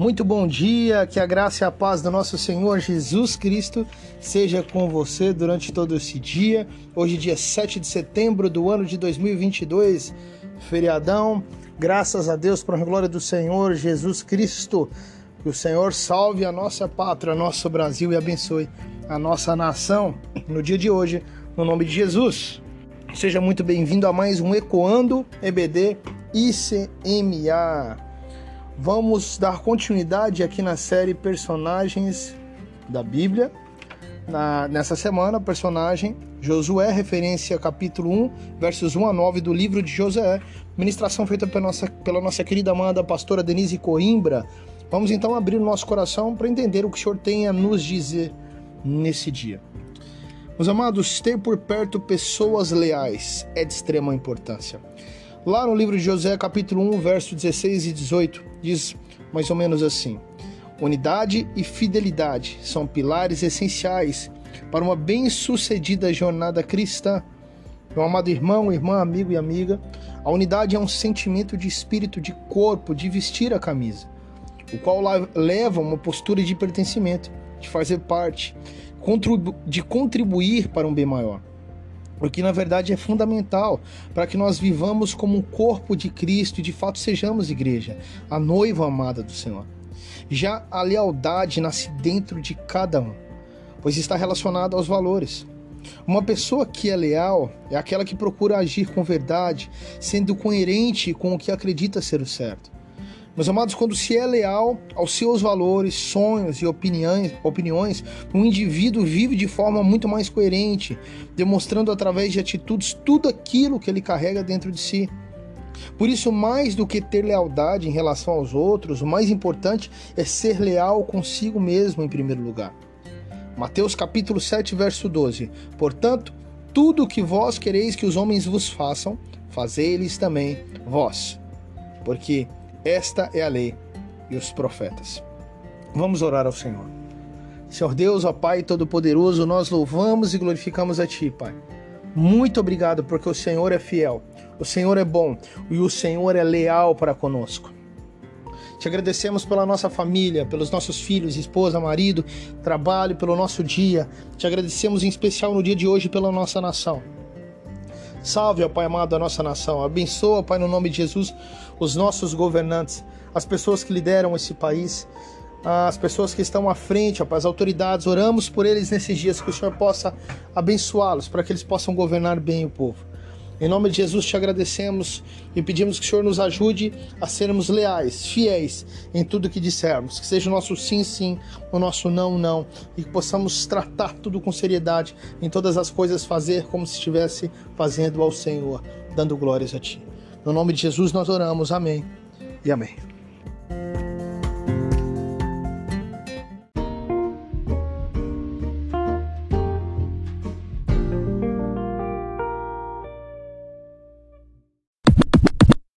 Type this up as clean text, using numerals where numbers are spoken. Muito bom dia, que a graça e a paz do nosso Senhor Jesus Cristo seja com você durante todo esse dia. Hoje, dia 7 de setembro do ano de 2022, feriadão. Graças a Deus, para a glória do Senhor Jesus Cristo. Que o Senhor salve a nossa pátria, nosso Brasil, e abençoe a nossa nação no dia de hoje, no nome de Jesus. Seja muito bem-vindo a mais um Ecoando EBD ICMA. Vamos dar continuidade aqui na série Personagens da Bíblia. Nessa semana, o personagem Josué, referência capítulo 1, versos 1 a 9 do livro de Josué. Ministração feita pela nossa querida amada pastora Denise Coimbra. Vamos então abrir o nosso coração para entender o que o Senhor tem a nos dizer nesse dia. Meus amados, ter por perto pessoas leais é de extrema importância. Lá no livro de Josué, capítulo 1, versos 16 e 18, diz mais ou menos assim: unidade e fidelidade são pilares essenciais para uma bem-sucedida jornada cristã. Meu amado irmão, irmã, amigo e amiga, a unidade é um sentimento de espírito, de corpo, de vestir a camisa, o qual leva uma postura de pertencimento, de fazer parte, de contribuir para um bem maior. O que na verdade é fundamental para que nós vivamos como um corpo de Cristo e de fato sejamos igreja, a noiva amada do Senhor. Já a lealdade nasce dentro de cada um, pois está relacionada aos valores. Uma pessoa que é leal é aquela que procura agir com verdade, sendo coerente com o que acredita ser o certo. Meus amados, quando se é leal aos seus valores, sonhos e opiniões, um indivíduo vive de forma muito mais coerente, demonstrando através de atitudes tudo aquilo que ele carrega dentro de si. Por isso, mais do que ter lealdade em relação aos outros, o mais importante é ser leal consigo mesmo em primeiro lugar. Mateus capítulo 7, verso 12. Portanto, tudo o que vós quereis que os homens vos façam, fazei-lhes também vós. Porque esta é a lei e os profetas. Vamos orar ao Senhor. Senhor Deus, ó Pai Todo-Poderoso, nós louvamos e glorificamos a Ti, Pai. Muito obrigado, porque o Senhor é fiel, o Senhor é bom e o Senhor é leal para conosco. Te agradecemos pela nossa família, pelos nossos filhos, esposa, marido, trabalho, pelo nosso dia. Te agradecemos em especial no dia de hoje pela nossa nação. Salve, ó Pai amado, a nossa nação. Abençoa, Pai, no nome de Jesus, os nossos governantes, as pessoas que lideram esse país, as pessoas que estão à frente, ó Pai, as autoridades. Oramos por eles nesses dias, que o Senhor possa abençoá-los, para que eles possam governar bem o povo. Em nome de Jesus, te agradecemos e pedimos que o Senhor nos ajude a sermos leais, fiéis em tudo que dissermos. Que seja o nosso sim, sim, o nosso não, não. E que possamos tratar tudo com seriedade, em todas as coisas fazer como se estivesse fazendo ao Senhor, dando glórias a Ti. No nome de Jesus nós oramos, amém e amém.